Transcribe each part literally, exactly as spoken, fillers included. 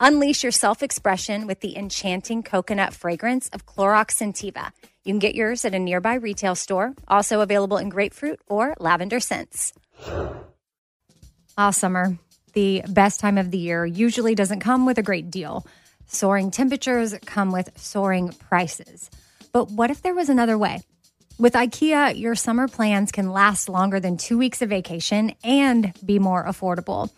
Unleash your self-expression with the enchanting coconut fragrance of Clorox Sentiva. You can get yours at a nearby retail store, also available in grapefruit or lavender scents. All summer, the best time of the year, usually doesn't come with a great deal. Soaring temperatures come with soaring prices. But what if there was another way? With IKEA, your summer plans can last longer than two weeks of vacation and be more affordable.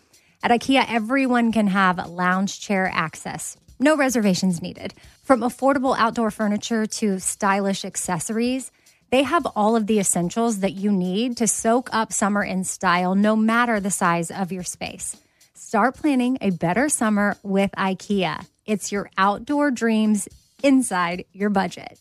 At IKEA, everyone can have lounge chair access. No reservations needed. From affordable outdoor furniture to stylish accessories, they have all of the essentials that you need to soak up summer in style, no matter the size of your space. Start planning a better summer with IKEA. It's your outdoor dreams inside your budget.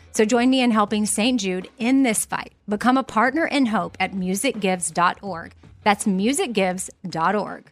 So join me in helping Saint Jude in this fight. Become a partner in hope at music gives dot org. That's music gives dot org.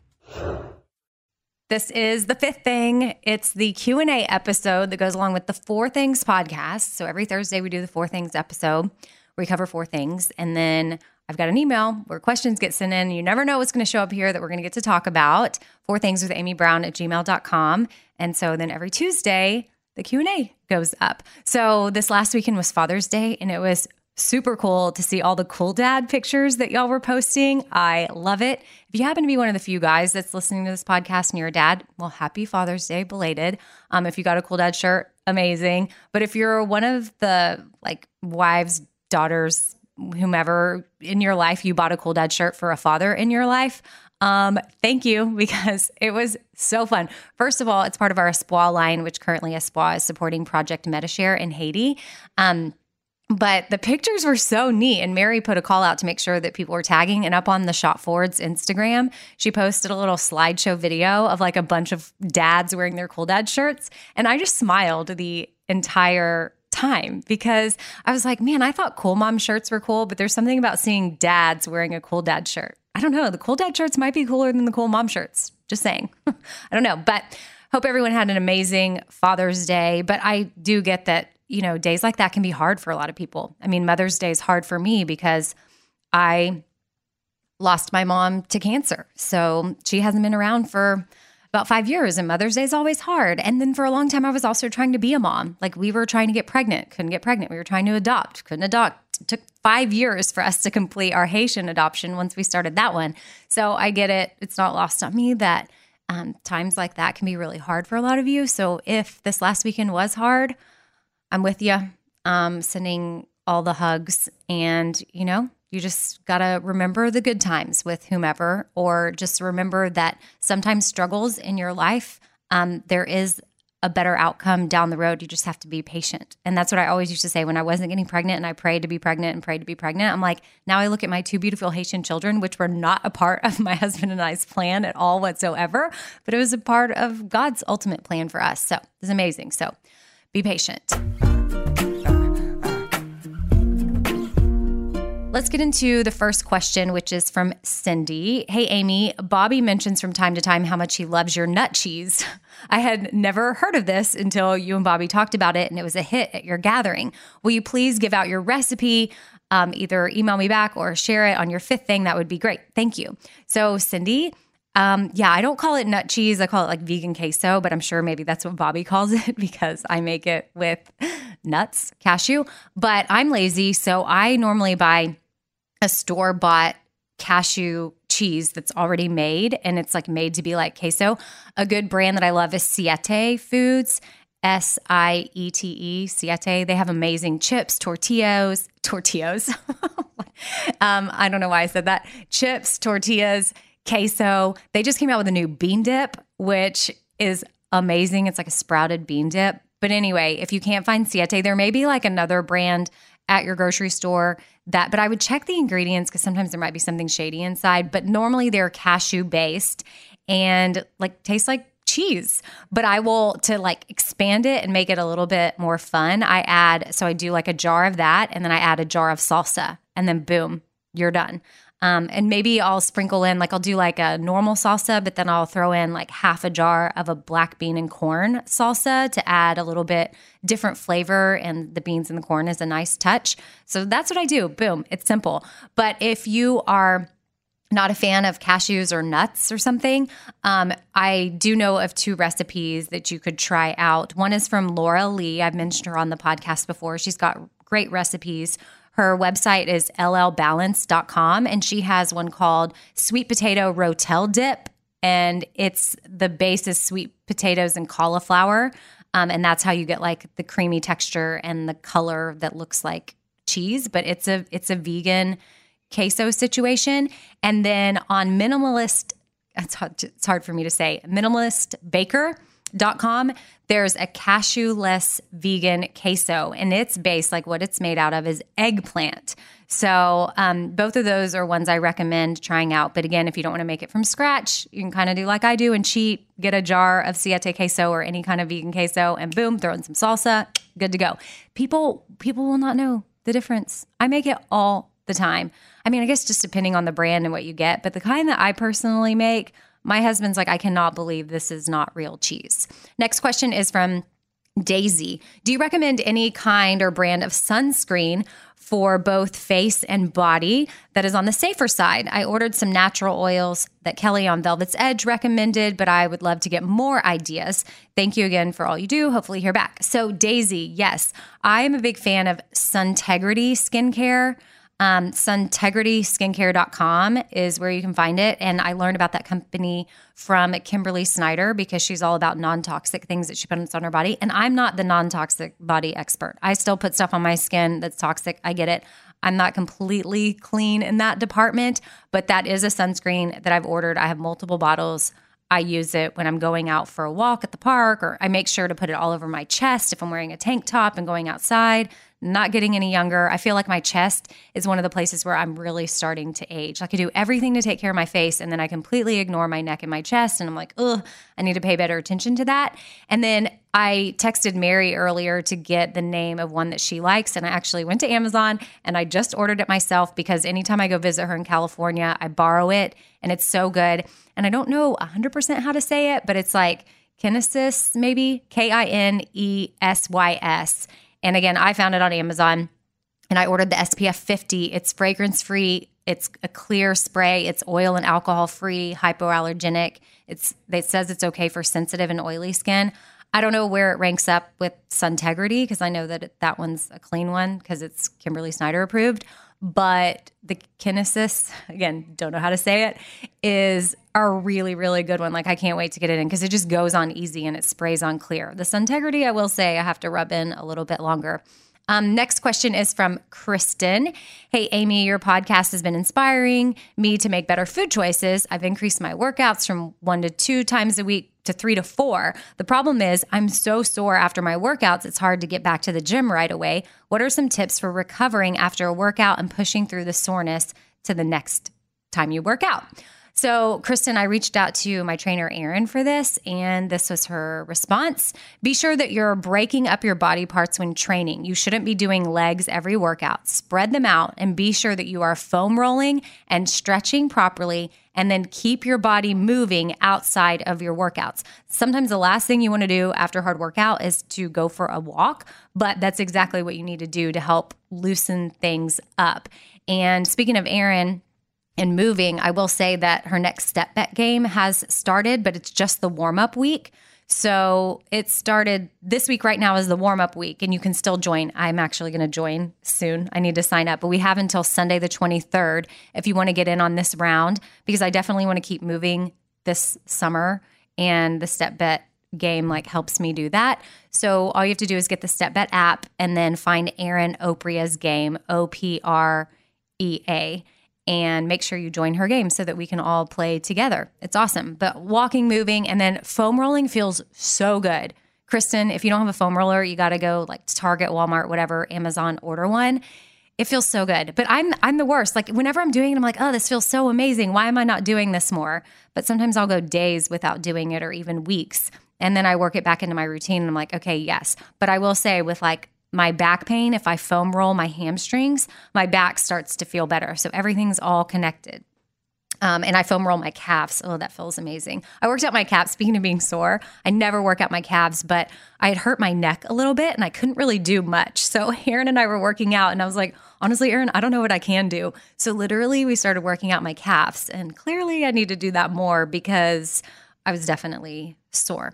This is The Fifth Thing. It's the Q and A episode that goes along with the Four Things podcast. So every Thursday we do the Four Things episode. We cover four things. And then I've got an email where questions get sent in. You never know what's going to show up here that we're going to get to talk about. Four Things with Amy Brown at gmail dot com. And so then every Tuesday, the Q and A goes up. So this last weekend was Father's Day, and it was super cool to see all the cool dad pictures that y'all were posting. I love it. If you happen to be one of the few guys that's listening to this podcast and you're a dad, well, happy Father's Day, belated. Um, if you got a cool dad shirt, amazing. But if you're one of the like wives, daughters, whomever in your life, you bought a cool dad shirt for a father in your life, um, thank you, because it was so fun. First of all, it's part of our Espoir line, which currently Espoir is supporting Project Metashare in Haiti. Um, but the pictures were so neat, and Mary put a call out to make sure that people were tagging, and up on the Shop Forward's Instagram, she posted a little slideshow video of like a bunch of dads wearing their cool dad shirts, and I just smiled the entire time because I was like, man, I thought cool mom shirts were cool, but there's something about seeing dads wearing a cool dad shirt. I don't know. The cool dad shirts might be cooler than the cool mom shirts. Just saying. I don't know, but hope everyone had an amazing Father's Day. But I do get that, you know, days like that can be hard for a lot of people. I mean, Mother's Day is hard for me because I lost my mom to cancer. So she hasn't been around for about five years, and Mother's Day is always hard. And then for a long time, I was also trying to be a mom. Like, we were trying to get pregnant, couldn't get pregnant. We were trying to adopt, couldn't adopt. It took five years for us to complete our Haitian adoption once we started that one. So I get it. It's not lost on me that um, times like that can be really hard for a lot of you. So if this last weekend was hard, I'm with you. Um, sending all the hugs, and, you know, you just got to remember the good times with whomever, or just remember that sometimes struggles in your life, um, there is a better outcome down the road. You just have to be patient. And that's what I always used to say when I wasn't getting pregnant and I prayed to be pregnant and prayed to be pregnant. I'm like, now I look at my two beautiful Haitian children, which were not a part of my husband and I's plan at all whatsoever, but it was a part of God's ultimate plan for us. So it's amazing. So be patient. Let's get into the first question, which is from Cindy. Hey, Amy, Bobby mentions from time to time how much he loves your nut cheese. I had never heard of this until you and Bobby talked about it, and it was a hit at your gathering. Will you please give out your recipe? um, either email me back or share it on your fifth thing, that would be great. Thank you. So Cindy, um, yeah, I don't call it nut cheese. I call it like vegan queso, but I'm sure maybe that's what Bobby calls it because I make it with nuts, cashew, but I'm lazy. So I normally buy a store-bought cashew cheese that's already made, and it's like made to be like queso. A good brand that I love is Siete Foods, S I E T E, Siete. They have amazing chips, tortillas, tortillas. um, I don't know why I said that. Chips, tortillas, queso. They just came out with a new bean dip, which is amazing. It's like a sprouted bean dip. But anyway, if you can't find Siete, there may be like another brand at your grocery store that, but I would check the ingredients because sometimes there might be something shady inside, but normally they're cashew based and like taste like cheese, but I will, to like expand it and make it a little bit more fun, I add, so I do like a jar of that and then I add a jar of salsa and then boom, you're done. Um, and maybe I'll sprinkle in, like I'll do like a normal salsa, but then I'll throw in like half a jar of a black bean and corn salsa to add a little bit different flavor, and the beans and the corn is a nice touch. So that's what I do. Boom. It's simple. But if you are not a fan of cashews or nuts or something, um, I do know of two recipes that you could try out. One is from Laura Lee. I've mentioned her on the podcast before. She's got great recipes. Her website is L L balance dot com, and she has one called Sweet Potato Rotel Dip, and it's the base is sweet potatoes and cauliflower, um, and that's how you get like the creamy texture and the color that looks like cheese, but it's a it's a vegan queso situation. And then on minimalist, it's hard, it's hard for me to say, minimalist baker. Dot com, there's a cashew-less vegan queso, and it's based, like what it's made out of is eggplant. So um, both of those are ones I recommend trying out. But again, if you don't want to make it from scratch, you can kind of do like I do and cheat, get a jar of Siete queso or any kind of vegan queso, and boom, throw in some salsa, good to go. People, people will not know the difference. I make it all the time. I mean, I guess just depending on the brand and what you get, but the kind that I personally make, my husband's like, I cannot believe this is not real cheese. Next question is from Daisy. Do you recommend any kind or brand of sunscreen for both face and body that is on the safer side? I ordered some natural oils that Kelly on Velvet's Edge recommended, but I would love to get more ideas. Thank you again for all you do. Hopefully hear back. So Daisy, yes, I am a big fan of Suntegrity skincare. Um, suntegrity skincare dot com is where you can find it. And I learned about that company from Kimberly Snyder because she's all about non-toxic things that she puts on her body. And I'm not the non-toxic body expert. I still put stuff on my skin that's toxic. I get it. I'm not completely clean in that department, but that is a sunscreen that I've ordered. I have multiple bottles. I use it when I'm going out for a walk at the park, or I make sure to put it all over my chest if I'm wearing a tank top and going outside. Not getting any younger. I feel like my chest is one of the places where I'm really starting to age. Like I do everything to take care of my face, and then I completely ignore my neck and my chest, and I'm like, ugh, I need to pay better attention to that. And then I texted Mary earlier to get the name of one that she likes, and I actually went to Amazon, and I just ordered it myself because anytime I go visit her in California, I borrow it, and it's so good. And I don't know one hundred percent how to say it, but it's like Kinesys, maybe, K I N E S Y S. And again, I found it on Amazon, and I ordered the S P F fifty. It's fragrance-free. It's a clear spray. It's oil and alcohol-free, hypoallergenic. It's, it says it's okay for sensitive and oily skin. I don't know where it ranks up with Suntegrity because I know that it, that one's a clean one because it's Kimberly Snyder approved. But the Kinesys, again, don't know how to say it, is a really, really good one. Like, I can't wait to get it in because it just goes on easy and it sprays on clear. The Suntegrity, I will say, I have to rub in a little bit longer. Um, next question is from Kristen. Hey, Amy, your podcast has been inspiring me to make better food choices. I've increased my workouts from one to two times a week to three to four. The problem is I'm so sore after my workouts, it's hard to get back to the gym right away. What are some tips for recovering after a workout and pushing through the soreness to the next time you work out? So, Kristen, I reached out to my trainer, Erin, for this, and this was her response. Be sure that you're breaking up your body parts when training. You shouldn't be doing legs every workout. Spread them out and be sure that you are foam rolling and stretching properly, and then keep your body moving outside of your workouts. Sometimes the last thing you want to do after a hard workout is to go for a walk, but that's exactly what you need to do to help loosen things up. And speaking of Erin and moving, I will say that her next step bet game has started, but it's just the warm-up week. So it started this week. Right now is the warm-up week, and you can still join. I'm actually going to join soon. I need to sign up, but we have until Sunday the twenty-third if you want to get in on this round, because I definitely want to keep moving this summer, and the step bet game like helps me do that. So all you have to do is get the Step Bet app and then find Erin Oprea's game, O P R E A, and make sure you join her game so that we can all play together. It's awesome. But walking, moving, and then foam rolling feels so good. Kristen, if you don't have a foam roller, you got to go like Target, Walmart, whatever, Amazon, order one. It feels so good. But I'm I'm the worst. Like whenever I'm doing it, I'm like, oh, this feels so amazing. Why am I not doing this more? But sometimes I'll go days without doing it, or even weeks. And then I work it back into my routine, and I'm like, okay, yes. But I will say with like my back pain, if I foam roll my hamstrings, my back starts to feel better. So everything's all connected. Um, and I foam roll my calves. Oh, that feels amazing. I worked out my calves. Speaking of being sore, I never work out my calves, but I had hurt my neck a little bit and I couldn't really do much. So Erin and I were working out and I was like, honestly, Erin, I don't know what I can do. So literally we started working out my calves, and clearly I need to do that more because I was definitely sore.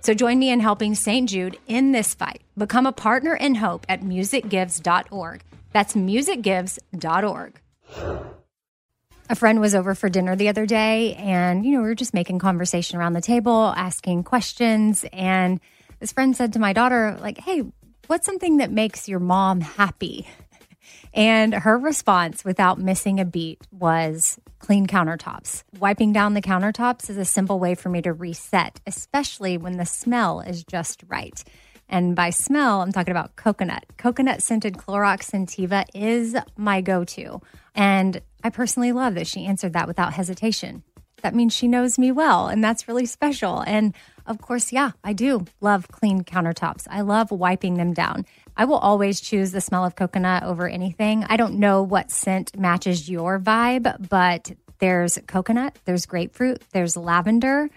So join me in helping Saint Jude in this fight. Become a partner in hope at music gives dot org. That's music gives dot org. A friend was over for dinner the other day, and, you know, we were just making conversation around the table, asking questions. And this friend said to my daughter, like, hey, what's something that makes your mom happy? And her response, without missing a beat, was clean countertops. Wiping down the countertops is a simple way for me to reset, especially when the smell is just right. And by smell, I'm talking about coconut. Coconut-scented Clorox Sentiva is my go-to. And I personally love that she answered that without hesitation. That means she knows me well, and that's really special. And of course, yeah, I do love clean countertops. I love wiping them down. I will always choose the smell of coconut over anything. I don't know what scent matches your vibe, but there's coconut, there's grapefruit, there's lavender.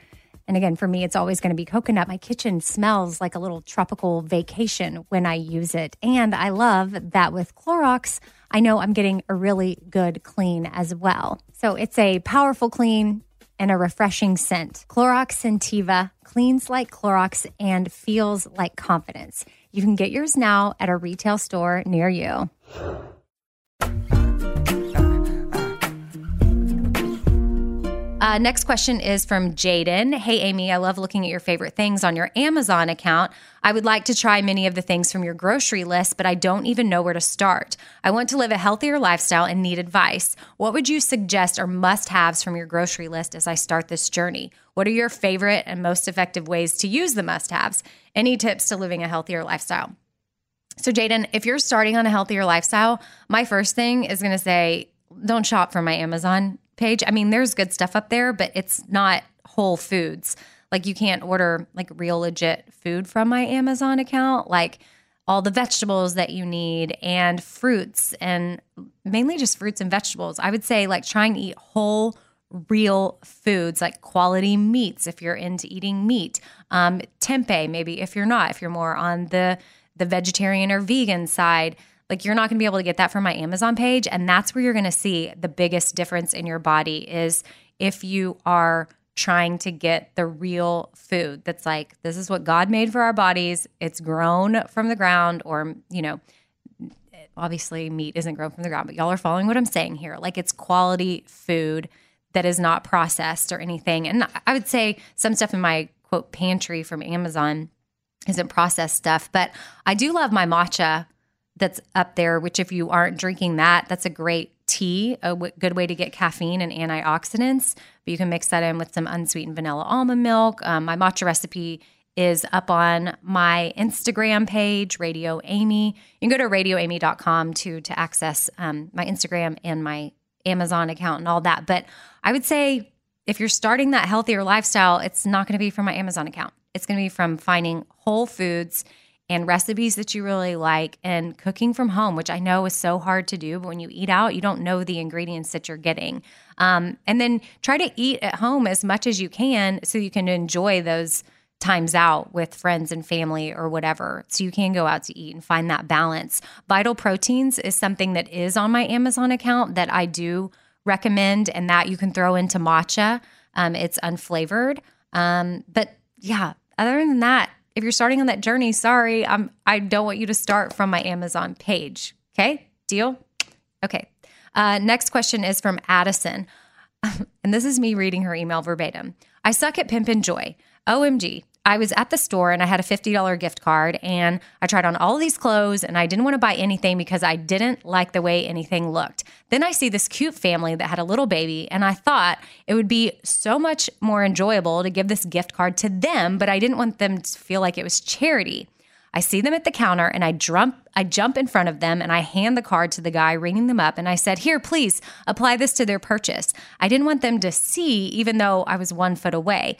And again, for me, it's always going to be coconut. My kitchen smells like a little tropical vacation when I use it. And I love that with Clorox, I know I'm getting a really good clean as well. So it's a powerful clean and a refreshing scent. Clorox Sentiva cleans like Clorox and feels like confidence. You can get yours now at a retail store near you. Uh, next question is from Jaden. Hey, Amy, I love looking at your favorite things on your Amazon account. I would like to try many of the things from your grocery list, but I don't even know where to start. I want to live a healthier lifestyle and need advice. What would you suggest are must-haves from your grocery list as I start this journey? What are your favorite and most effective ways to use the must-haves? Any tips to living a healthier lifestyle? So, Jaden, if you're starting on a healthier lifestyle, my first thing is going to say, don't shop from my Amazon page. I mean, there's good stuff up there, but it's not Whole Foods. Like, you can't order like real legit food from my Amazon account, like all the vegetables that you need and fruits, and mainly just fruits and vegetables. I would say, like, trying to eat whole, real foods, like quality meats if you're into eating meat, um, tempeh maybe if you're not, if you're more on the the vegetarian or vegan side. Like, you're not going to be able to get that from my Amazon page. And that's where you're going to see the biggest difference in your body is if you are trying to get the real food that's like, this is what God made for our bodies. It's grown from the ground, or, you know, obviously meat isn't grown from the ground, but y'all are following what I'm saying here. Like, it's quality food that is not processed or anything. And I would say some stuff in my, quote, pantry from Amazon isn't processed stuff, but I do love my matcha that's up there, which if you aren't drinking that, that's a great tea, a w- good way to get caffeine and antioxidants. But you can mix that in with some unsweetened vanilla almond milk. Um, my matcha recipe is up on my Instagram page, Radio Amy. You can go to radio amy dot com to, to access um, my Instagram and my Amazon account and all that. But I would say if you're starting that healthier lifestyle, it's not going to be from my Amazon account. It's going to be from finding Whole Foods and recipes that you really like, and cooking from home, which I know is so hard to do, but when you eat out, you don't know the ingredients that you're getting. Um, and then try to eat at home as much as you can so you can enjoy those times out with friends and family or whatever, so you can go out to eat and find that balance. Vital Proteins is something that is on my Amazon account that I do recommend, and that you can throw into matcha. Um, it's unflavored. Um, but yeah, other than that, if you're starting on that journey, sorry, I'm, I don't want you to start from my Amazon page. Okay, deal? Okay. Uh, next question is from Addison. And this is me reading her email verbatim. I suck at Pimpin Joy. O M G. I was at the store and I had a fifty dollars gift card and I tried on all these clothes and I didn't want to buy anything because I didn't like the way anything looked. Then I see this cute family that had a little baby and I thought it would be so much more enjoyable to give this gift card to them, but I didn't want them to feel like it was charity. I see them at the counter and I jump, I jump in front of them and I hand the card to the guy ringing them up and I said, here, please apply this to their purchase. I didn't want them to see, even though I was one foot away.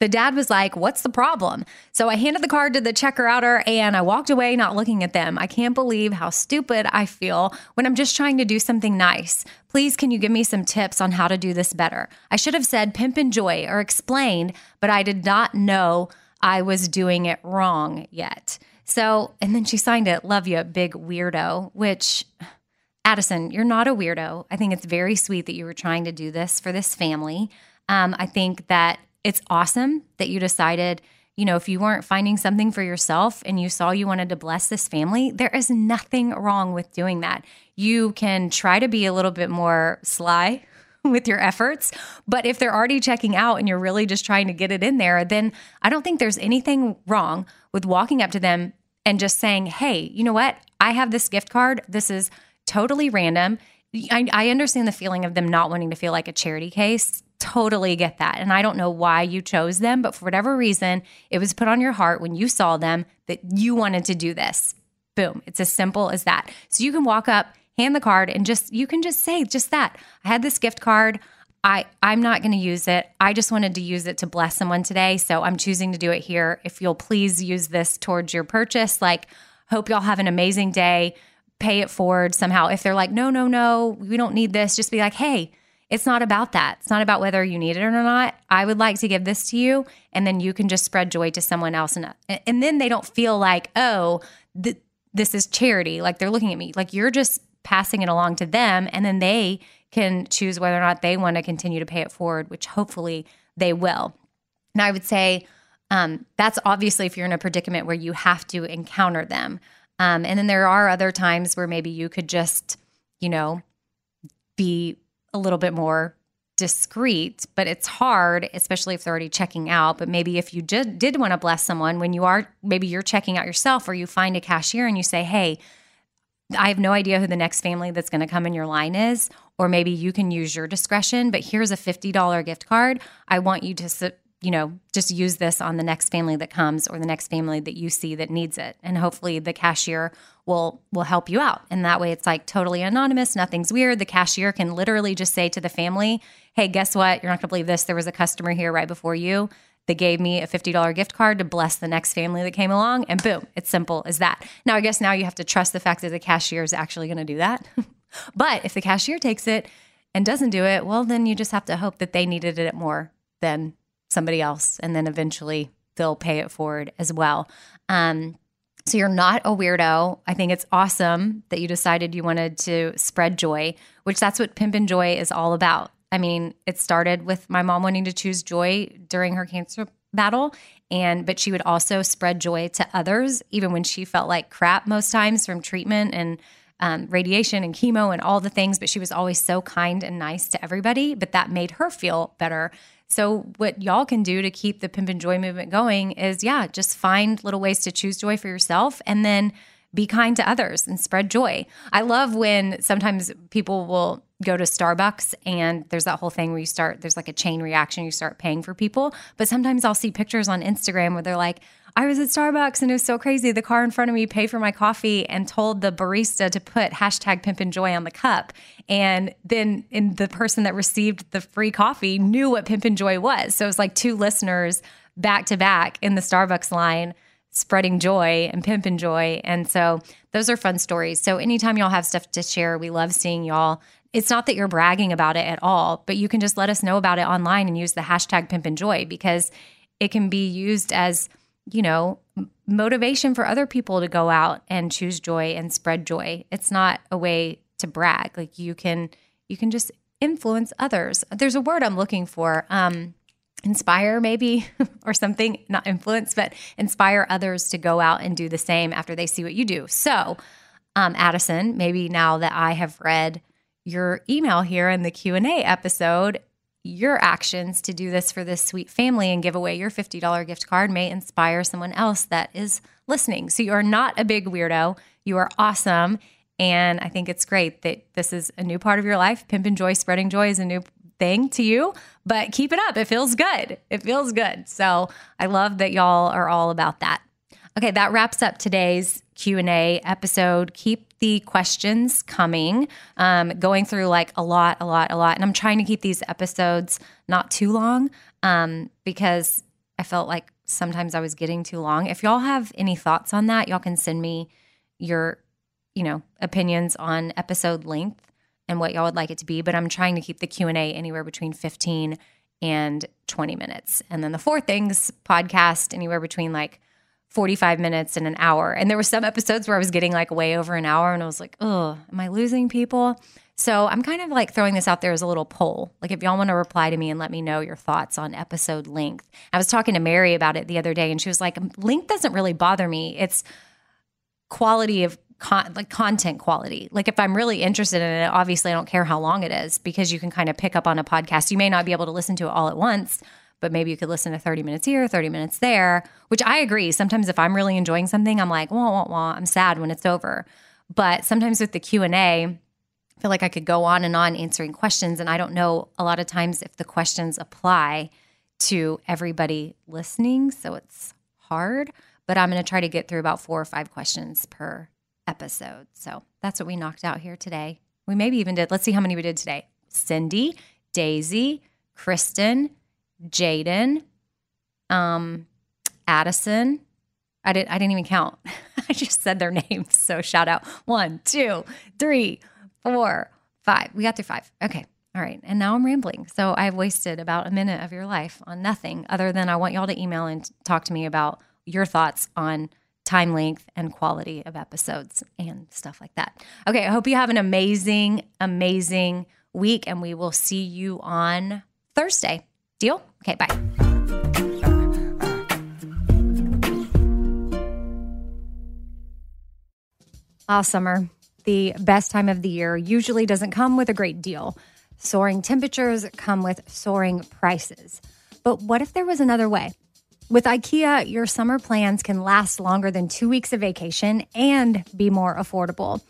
The dad was like, what's the problem? So I handed the card to the checker-outer and I walked away not looking at them. I can't believe how stupid I feel when I'm just trying to do something nice. Please, can you give me some tips on how to do this better? I should have said Pimpin' Joy or explained, but I did not know I was doing it wrong yet. So, and then she signed it, love you, big weirdo, which, Addison, you're not a weirdo. I think it's very sweet that you were trying to do this for this family. Um, I think that it's awesome that you decided you know, if you weren't finding something for yourself and you saw you wanted to bless this family, there is nothing wrong with doing that. You can try to be a little bit more sly with your efforts, but if they're already checking out and you're really just trying to get it in there, then I don't think there's anything wrong with walking up to them and just saying, hey, you know what? I have this gift card. This is totally random. I, I understand the feeling of them not wanting to feel like a charity case. Totally get that. And I don't know why you chose them, but for whatever reason, it was put on your heart when you saw them that you wanted to do this. Boom. It's as simple as that. So you can walk up, hand the card, and just, you can just say just that. I had this gift card. I, I'm not going to use it. I just wanted to use it to bless someone today. So I'm choosing to do it here. If you'll please use this towards your purchase, like, hope y'all have an amazing day. Pay it forward somehow. If they're like, no, no, no, we don't need this, just be like, hey, it's not about that. It's not about whether you need it or not. I would like to give this to you. And then you can just spread joy to someone else. And, and then they don't feel like, oh, th- this is charity. Like, they're looking at me. Like, you're just passing it along to them. And then they can choose whether or not they want to continue to pay it forward, which hopefully they will. And I would say um, that's obviously if you're in a predicament where you have to encounter them. Um, and then there are other times where maybe you could just, you know, be a little bit more discreet, but it's hard, especially if they're already checking out. But maybe if you did, did want to bless someone when you are, maybe you're checking out yourself, or you find a cashier and you say, hey, I have no idea who the next family that's going to come in your line is, or maybe you can use your discretion, but here's a fifty dollars gift card. I want you to, you know, just use this on the next family that comes, or the next family that you see that needs it. And hopefully the cashier will will help you out. And that way it's like totally anonymous. Nothing's weird. The cashier can literally just say to the family, hey, guess what? You're not going to believe this. There was a customer here right before you. They gave me a fifty dollars gift card to bless the next family that came along. And boom, it's simple as that. Now, I guess now you have to trust the fact that the cashier is actually going to do that. But if the cashier takes it and doesn't do it, well, then you just have to hope that they needed it more than somebody else. And then eventually they'll pay it forward as well. Um, so you're not a weirdo. I think it's awesome that you decided you wanted to spread joy, which that's what Pimpin' Joy is all about. I mean, it started with my mom wanting to choose joy during her cancer battle. And, but she would also spread joy to others, even when she felt like crap most times from treatment and Um, radiation and chemo and all the things, but she was always so kind and nice to everybody, but that made her feel better. So what y'all can do to keep the Pimpin' Joy movement going is, yeah, just find little ways to choose joy for yourself and then be kind to others and spread joy. I love when sometimes people will go to Starbucks and there's that whole thing where you start, there's like a chain reaction, you start paying for people. But sometimes I'll see pictures on Instagram where they're like, I was at Starbucks and it was so crazy. The car in front of me paid for my coffee and told the barista to put hashtag Pimpin' Joy on the cup. And then and the person that received the free coffee knew what Pimpin' Joy was. So it was like two listeners back to back in the Starbucks line spreading joy and Pimpin' Joy. And so those are fun stories. So anytime y'all have stuff to share, we love seeing y'all. It's not that you're bragging about it at all, but you can just let us know about it online and use the hashtag Pimpin' Joy, because it can be used as, you know, motivation for other people to go out and choose joy and spread joy. It's not a way to brag. Like, you can, you can just influence others. There's a word I'm looking for, um, inspire maybe, or something, not influence, but inspire others to go out and do the same after they see what you do. So, um, Addison, maybe now that I have read your email here in the Q and A episode, your actions to do this for this sweet family and give away your fifty dollars gift card may inspire someone else that is listening. So you are not a big weirdo. You are awesome. And I think it's great that this is a new part of your life. Pimpin' Joy, spreading joy, is a new thing to you, but keep it up. It feels good. It feels good. So I love that y'all are all about that. Okay, that wraps up today's Q and A episode. Keep the questions coming, um, going through like a lot, a lot, a lot. And I'm trying to keep these episodes not too long, um, because I felt like sometimes I was getting too long. If y'all have any thoughts on that, y'all can send me your, you know, opinions on episode length and what y'all would like it to be. But I'm trying to keep the Q and A anywhere between fifteen and twenty minutes. And then the Four Things podcast anywhere between like forty-five minutes and an hour. And there were some episodes where I was getting like way over an hour and I was like, oh, am I losing people? So I'm kind of like throwing this out there as a little poll. Like if y'all want to reply to me and let me know your thoughts on episode length. I was talking to Mary about it the other day and she was like, length doesn't really bother me. It's quality of Con- like content quality. Like if I'm really interested in it, obviously I don't care how long it is because you can kind of pick up on a podcast. You may not be able to listen to it all at once, but maybe you could listen to thirty minutes here, thirty minutes there, which I agree. Sometimes if I'm really enjoying something, I'm like, wah, wah, wah, I'm sad when it's over. But sometimes with the Q and A, I feel like I could go on and on answering questions. And I don't know a lot of times if the questions apply to everybody listening. So it's hard, but I'm going to try to get through about four or five questions per episode. So that's what we knocked out here today. We maybe even did, let's see how many we did today. Cindy, Daisy, Kristen, Jaden, um, Addison. I didn't, I didn't even count. I just said their names. So shout out one, two, three, four, five. We got through five. Okay. All right. And now I'm rambling. So I've wasted about a minute of your life on nothing other than I want y'all to email and talk to me about your thoughts on time length and quality of episodes and stuff like that. Okay, I hope you have an amazing, amazing week, and we will see you on Thursday. Deal? Okay, bye. All summer, the best time of the year, usually doesn't come with a great deal. Soaring temperatures come with soaring prices. But what if there was another way? With IKEA, your summer plans can last longer than two weeks of vacation and be more affordable.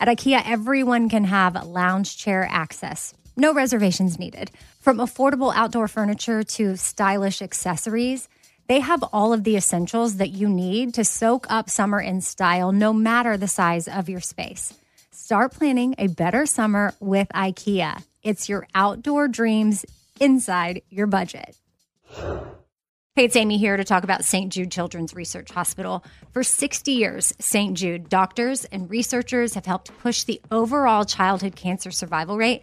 At IKEA, everyone can have lounge chair access. No reservations needed. From affordable outdoor furniture to stylish accessories, they have all of the essentials that you need to soak up summer in style, no matter the size of your space. Start planning a better summer with IKEA. It's your outdoor dreams inside your budget. Hey, it's Amy here to talk about Saint Jude Children's Research Hospital. For sixty years, Saint Jude doctors and researchers have helped push the overall childhood cancer survival rate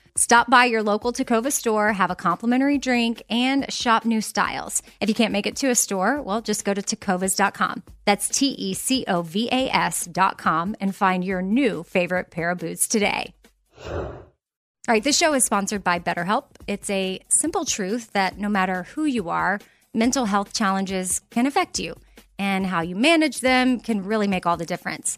Stop by your local Tecovas store, have a complimentary drink, and shop new styles. If you can't make it to a store, well, just go to tecovas dot com. That's T E C O V A S dot com and find your new favorite pair of boots today. All right, this show is sponsored by BetterHelp. It's a simple truth that no matter who you are, mental health challenges can affect you, and how you manage them can really make all the difference.